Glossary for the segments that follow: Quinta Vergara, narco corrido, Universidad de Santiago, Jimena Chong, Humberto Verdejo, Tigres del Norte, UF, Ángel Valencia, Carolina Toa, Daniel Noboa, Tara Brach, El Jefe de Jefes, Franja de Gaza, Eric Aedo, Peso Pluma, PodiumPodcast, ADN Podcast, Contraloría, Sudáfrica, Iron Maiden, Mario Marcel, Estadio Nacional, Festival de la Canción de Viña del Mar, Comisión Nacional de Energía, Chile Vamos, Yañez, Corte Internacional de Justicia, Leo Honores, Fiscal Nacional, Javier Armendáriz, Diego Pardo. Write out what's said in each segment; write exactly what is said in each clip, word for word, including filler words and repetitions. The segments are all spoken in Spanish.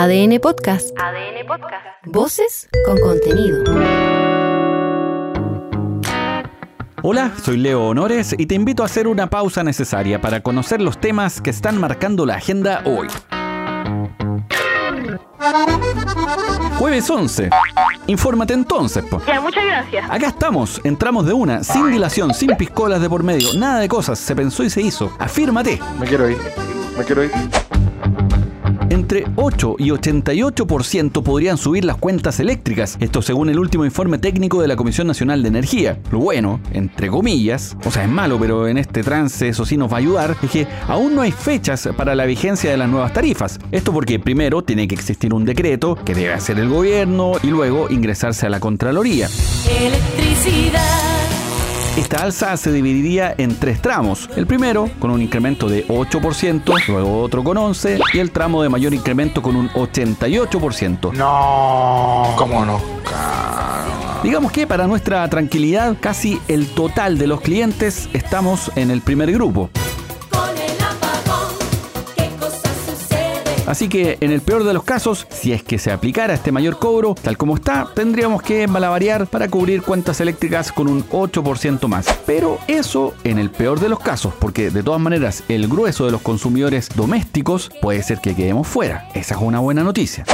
A D N Podcast. A D N Podcast. Voces con contenido. Hola, soy Leo Honores y te invito a hacer una pausa necesaria para conocer los temas que están marcando la agenda hoy. Jueves once. Infórmate entonces, po. Ya, muchas gracias. Acá estamos, entramos de una, sin dilación, sin piscolas de por medio, nada de cosas, se pensó y se hizo. Afírmate. Me quiero ir, me quiero ir. Entre ocho y ochenta y ocho por ciento podrían subir las cuentas eléctricas, esto según el último informe técnico de la Comisión Nacional de Energía. Lo bueno, entre comillas, o sea, es malo, pero en este trance eso sí nos va a ayudar, es que aún no hay fechas para la vigencia de las nuevas tarifas. Esto porque primero tiene que existir un decreto que debe hacer el gobierno y luego ingresarse a la Contraloría. Electricidad. Esta alza se dividiría en tres tramos. El primero con un incremento de ocho por ciento, luego otro con once por ciento y el tramo de mayor incremento con un ochenta y ocho por ciento. No, ¿cómo no? Digamos que para nuestra tranquilidad, casi el total de los clientes estamos en el primer grupo. Así que, en el peor de los casos, si es que se aplicara este mayor cobro, tal como está, tendríamos que malabarear para cubrir cuentas eléctricas con un ocho por ciento más. Pero eso en el peor de los casos, porque de todas maneras el grueso de los consumidores domésticos puede ser que quedemos fuera. Esa es una buena noticia.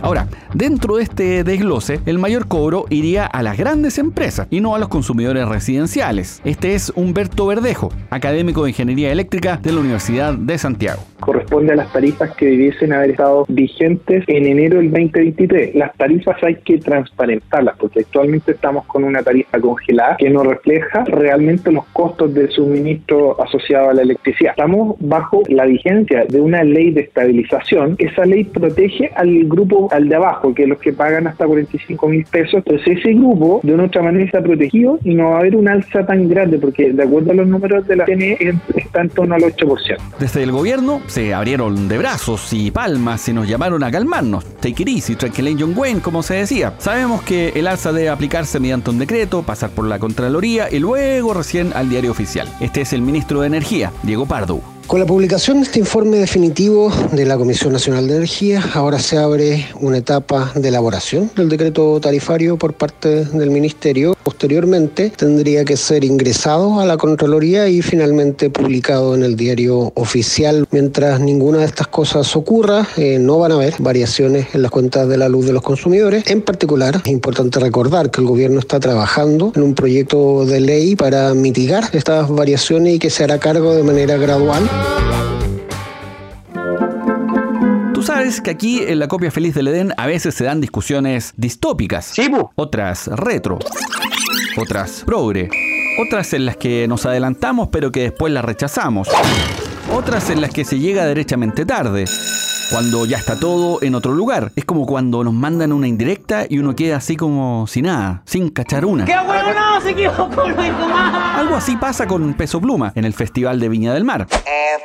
Ahora, dentro de este desglose, el mayor cobro iría a las grandes empresas y no a los consumidores residenciales. Este es Humberto Verdejo, académico de Ingeniería Eléctrica de la Universidad de Santiago. Corresponde a las tarifas que debiesen haber estado vigentes en enero del veinte veintitrés. Las tarifas hay que transparentarlas porque actualmente estamos con una tarifa congelada que no refleja realmente los costos del suministro asociado a la electricidad. Estamos bajo la vigencia de una ley de estabilización. Esa ley protege al grupo, al de abajo, que es los que pagan hasta cuarenta y cinco mil pesos. Entonces ese grupo de una otra manera está protegido y no va a haber una alza tan grande porque de acuerdo a los números de la A D N está en torno al ocho por ciento. Desde el gobierno se abrieron de brazos y palmas y nos llamaron a calmarnos. Take it easy, tranquil John Wayne, como se decía. Sabemos que el alza debe aplicarse mediante un decreto, pasar por la Contraloría y luego recién al diario oficial. Este es el ministro de Energía, Diego Pardo. Con la publicación de este informe definitivo de la Comisión Nacional de Energía, ahora se abre una etapa de elaboración del decreto tarifario por parte del Ministerio. Posteriormente tendría que ser ingresado a la Contraloría y finalmente publicado en el diario oficial. Mientras ninguna de estas cosas ocurra, eh, no van a haber variaciones en las cuentas de la luz de los consumidores. En particular, es importante recordar que el gobierno está trabajando en un proyecto de ley para mitigar estas variaciones y que se hará cargo de manera gradual. Tú sabes que aquí en La Copia Feliz del Edén a veces se dan discusiones distópicas, sí, otras retro, otras progre, otras en las que nos adelantamos pero que después las rechazamos, otras en las que se llega derechamente tarde, cuando ya está todo en otro lugar. Es como cuando nos mandan una indirecta y uno queda así como sin nada, sin cachar una. ¡Qué bueno, no! ¡Se equivocó! Algo así pasa con Peso Pluma en el Festival de Viña del Mar. Es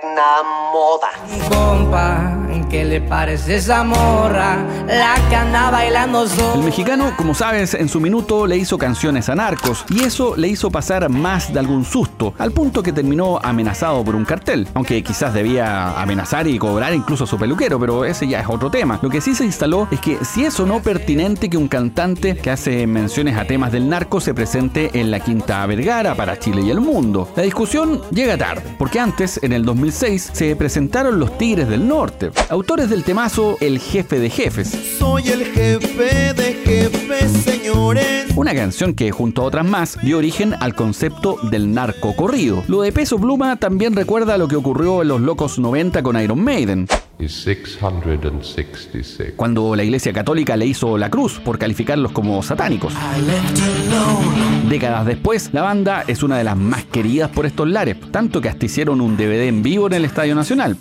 una moda. Compa, ¿qué le parece esa morra? La que anda bailando sola. El mexicano, como sabes, en su minuto le hizo canciones a narcos y eso le hizo pasar más de algún susto, al punto que terminó amenazado por un cartel, aunque quizás debía amenazar y cobrar incluso a su peluquero. Pero ese ya es otro tema. Lo que sí se instaló es que si es o no pertinente que un cantante que hace menciones a temas del narco se presente en la Quinta Vergara para Chile y el mundo. La discusión llega tarde, porque antes, en el dos mil seis, se presentaron los Tigres del Norte, autores del temazo El Jefe de Jefes. Soy el jefe de jefes, señores. Una canción que, junto a otras más, dio origen al concepto del narco corrido. Lo de Peso Pluma también recuerda lo que ocurrió en los locos noventa con Iron Maiden. seiscientos sesenta y seis. Cuando la Iglesia Católica le hizo la cruz por calificarlos como satánicos. Décadas después, la banda es una de las más queridas por estos lares, tanto que hasta hicieron un D V D en vivo en el Estadio Nacional.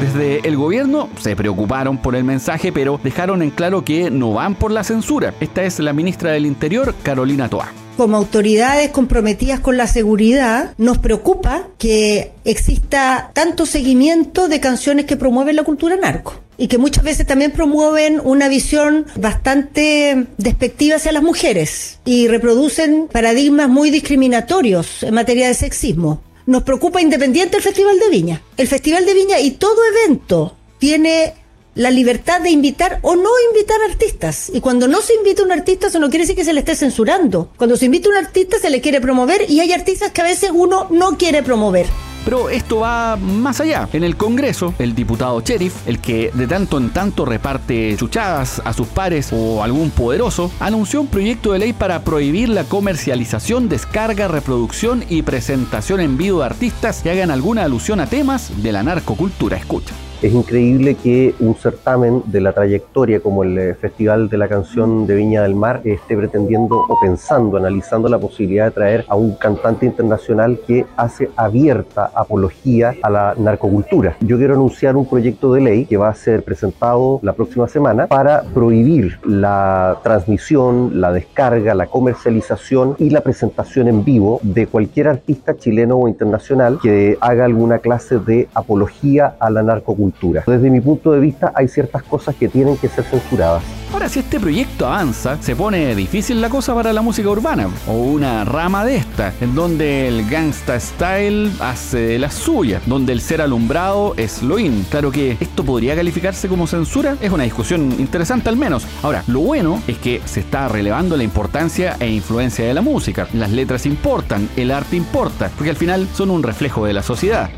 Desde el gobierno se preocuparon por el mensaje, pero dejaron en claro que no van por la censura. Esta es la ministra del Interior, Carolina Toa. Como autoridades comprometidas con la seguridad, nos preocupa que exista tanto seguimiento de canciones que promueven la cultura narco y que muchas veces también promueven una visión bastante despectiva hacia las mujeres y reproducen paradigmas muy discriminatorios en materia de sexismo. Nos preocupa independiente el Festival de Viña. El Festival de Viña y todo evento tiene la libertad de invitar o no invitar artistas. Y cuando no se invita a un artista, eso no quiere decir que se le esté censurando. Cuando se invita a un artista, se le quiere promover, y hay artistas que a veces uno no quiere promover. Pero esto va más allá. En el Congreso, el diputado Cherif, el que de tanto en tanto reparte chuchadas a sus pares o algún poderoso, anunció un proyecto de ley para prohibir la comercialización, descarga, reproducción y presentación en vivo de artistas que hagan alguna alusión a temas de la narcocultura. Escucha. Es increíble que un certamen de la trayectoria como el Festival de la Canción de Viña del Mar esté pretendiendo o pensando, analizando la posibilidad de traer a un cantante internacional que hace abierta apología a la narcocultura. Yo quiero anunciar un proyecto de ley que va a ser presentado la próxima semana para prohibir la transmisión, la descarga, la comercialización y la presentación en vivo de cualquier artista chileno o internacional que haga alguna clase de apología a la narcocultura. Desde mi punto de vista, hay ciertas cosas que tienen que ser censuradas. Ahora, si este proyecto avanza, se pone difícil la cosa para la música urbana, o una rama de esta, en donde el gangsta style hace de las suyas, donde el ser alumbrado es lo in. Claro que esto podría calificarse como censura, es una discusión interesante al menos. Ahora, lo bueno es que se está relevando la importancia e influencia de la música. Las letras importan, el arte importa, porque al final son un reflejo de la sociedad.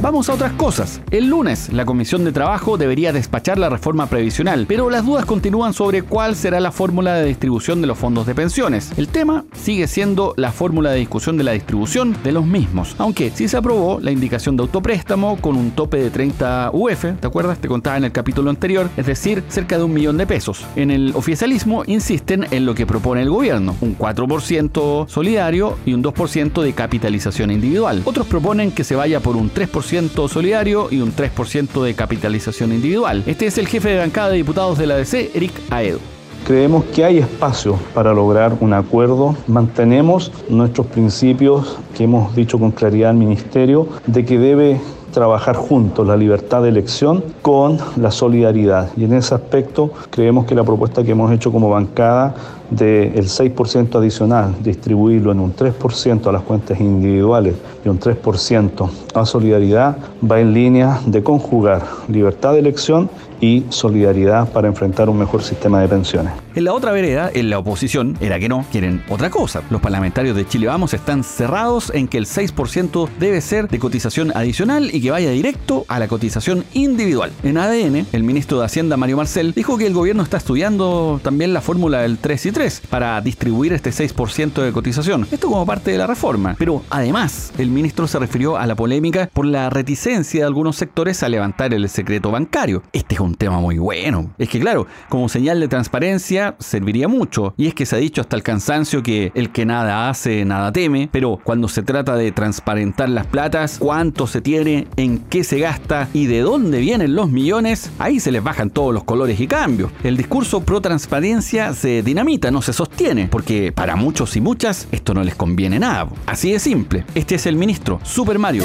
Vamos a otras cosas. El lunes, la Comisión de Trabajo debería despachar la reforma previsional, pero las dudas continúan sobre cuál será la fórmula de distribución de los fondos de pensiones. El tema sigue siendo la fórmula de discusión de la distribución de los mismos, aunque sí se aprobó la indicación de autopréstamo con un tope de treinta U F, ¿te acuerdas? Te contaba en el capítulo anterior, es decir, cerca de un millón de pesos. En el oficialismo insisten en lo que propone el gobierno, un cuatro por ciento solidario y un dos por ciento de capitalización individual. Otros proponen que se vaya por un tres por ciento solidario y un tres por ciento de capitalización individual. Este es el jefe de bancada de diputados de la A D C, Eric Aedo. Creemos que hay espacio para lograr un acuerdo. Mantenemos nuestros principios que hemos dicho con claridad al Ministerio de que debe trabajar juntos la libertad de elección con la solidaridad. Y en ese aspecto creemos que la propuesta que hemos hecho como bancada del seis por ciento adicional, distribuirlo en un tres por ciento a las cuentas individuales y un tres por ciento a solidaridad, va en línea de conjugar libertad de elección y solidaridad para enfrentar un mejor sistema de pensiones. En la otra vereda, en la oposición, era que no, quieren otra cosa. Los parlamentarios de Chile Vamos están cerrados en que el seis por ciento debe ser de cotización adicional y que vaya directo a la cotización individual. En A D N, el ministro de Hacienda, Mario Marcel, dijo que el gobierno está estudiando también la fórmula del tres y tres para distribuir este seis por ciento de cotización. Esto como parte de la reforma. Pero además, el ministro se refirió a la polémica por la reticencia de algunos sectores a levantar el secreto bancario. Este es un Un tema muy bueno. Es que claro, como señal de transparencia serviría mucho, y es que se ha dicho hasta el cansancio que el que nada hace, nada teme, pero cuando se trata de transparentar las platas, cuánto se tiene, en qué se gasta y de dónde vienen los millones, ahí se les bajan todos los colores y cambios. El discurso pro transparencia se dinamita, no se sostiene, porque para muchos y muchas esto no les conviene nada. Así de simple. Este es el ministro, Super Mario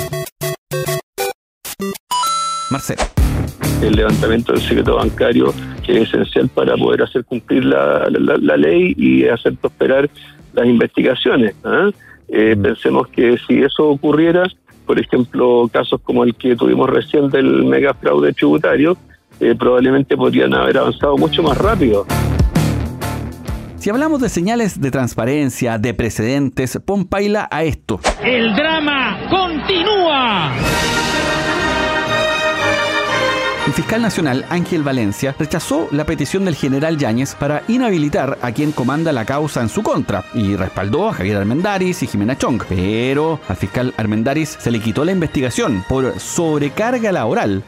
Marcel. El levantamiento del secreto bancario, que es esencial para poder hacer cumplir la, la, la ley y hacer prosperar las investigaciones. ¿eh? Eh, pensemos que si eso ocurriera, por ejemplo, casos como el que tuvimos recién del mega fraude tributario, eh, probablemente podrían haber avanzado mucho más rápido. Si hablamos de señales de transparencia, de precedentes, pon paila a esto. El drama continúa. El fiscal nacional, Ángel Valencia, rechazó la petición del general Yáñez para inhabilitar a quien comanda la causa en su contra y respaldó a Javier Armendáriz y Jimena Chong. Pero al fiscal Armendáriz se le quitó la investigación por sobrecarga laboral.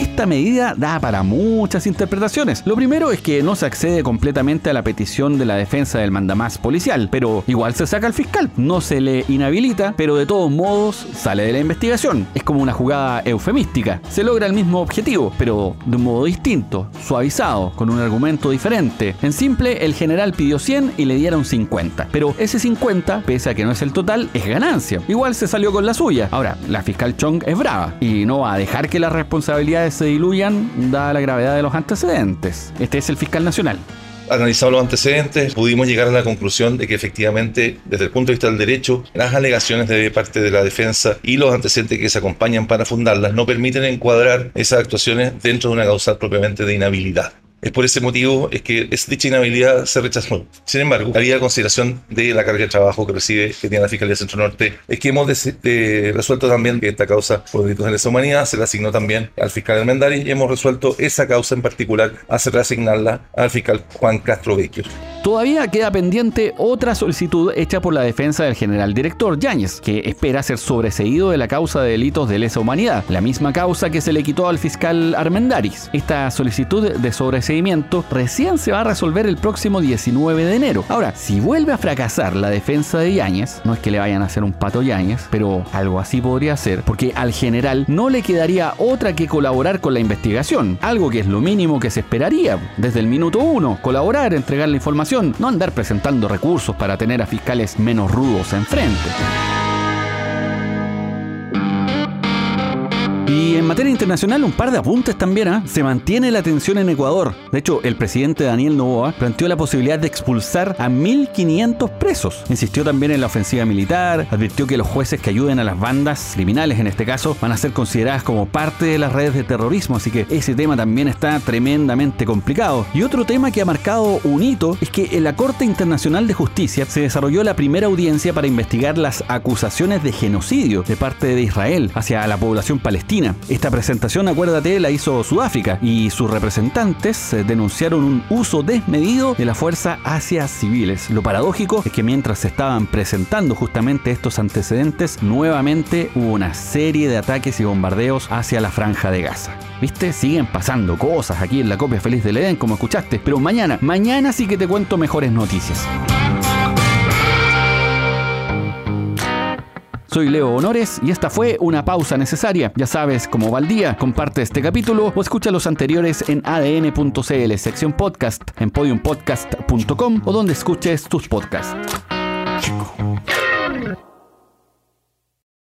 Esta medida da para muchas interpretaciones. Lo primero es que no se accede completamente a la petición de la defensa del mandamás policial, pero igual se saca al fiscal. No se le inhabilita, pero de todos modos sale de la investigación. Es como una jugada eufemística. Se logra el mismo objetivo, pero de un modo distinto, suavizado, con un argumento diferente. En simple, el general pidió cien y le dieron cincuenta. Pero ese cincuenta, pese a que no es el total, es ganancia. Igual se salió con la suya. Ahora, la fiscal Chong es brava y no va a dejar que las responsabilidades se diluyan dada la gravedad de los antecedentes. Este es el fiscal nacional. analizado los antecedentes, pudimos llegar a la conclusión de que efectivamente, desde el punto de vista del derecho, las alegaciones de parte de la defensa y los antecedentes que se acompañan para fundarlas no permiten encuadrar esas actuaciones dentro de una causal propiamente de inhabilidad. Es por ese motivo es que dicha inhabilidad se rechazó. Sin embargo, había consideración de la carga de trabajo que recibe, que tiene la Fiscalía Centro Norte. Es que hemos de, de, resuelto también que esta causa por delitos de lesa humanidad se la asignó también al fiscal Armendáriz, y hemos resuelto esa causa en particular hace reasignarla al fiscal Juan Castro Vecchio. Todavía queda pendiente otra solicitud hecha por la defensa del general director Yáñez, que espera ser sobreseído de la causa de delitos de lesa humanidad, la misma causa que se le quitó al fiscal Armendáriz. Esta solicitud de sobreseimiento recién se va a resolver el próximo diecinueve de enero. Ahora, si vuelve a fracasar la defensa de Yáñez, no es que le vayan a hacer un pato Yáñez, pero algo así podría ser, porque al general no le quedaría otra que colaborar con la investigación, algo que es lo mínimo que se esperaría desde el minuto uno, colaborar, entregar la información, no andar presentando recursos para tener a fiscales menos rudos enfrente. Y en materia internacional, un par de apuntes también, ¿eh? Se mantiene la tensión en Ecuador. De hecho, el presidente Daniel Noboa planteó la posibilidad de expulsar a mil quinientos presos. Insistió también en la ofensiva militar, advirtió que los jueces que ayuden a las bandas criminales, en este caso, van a ser consideradas como parte de las redes de terrorismo, así que ese tema también está tremendamente complicado. Y otro tema que ha marcado un hito es que en la Corte Internacional de Justicia se desarrolló la primera audiencia para investigar las acusaciones de genocidio de parte de Israel hacia la población palestina. Esta presentación, acuérdate, la hizo Sudáfrica y sus representantes denunciaron un uso desmedido de la fuerza hacia civiles. Lo paradójico es que mientras se estaban presentando justamente estos antecedentes, nuevamente hubo una serie de ataques y bombardeos hacia la Franja de Gaza. ¿Viste? Siguen pasando cosas aquí en la copia feliz del Edén, como escuchaste, pero mañana, mañana sí que te cuento mejores noticias. Soy Leo Honores y esta fue Una Pausa Necesaria. Ya sabes cómo va el día. Comparte este capítulo o escucha los anteriores en a d n punto c l, sección podcast, en podium podcast punto com o donde escuches tus podcasts.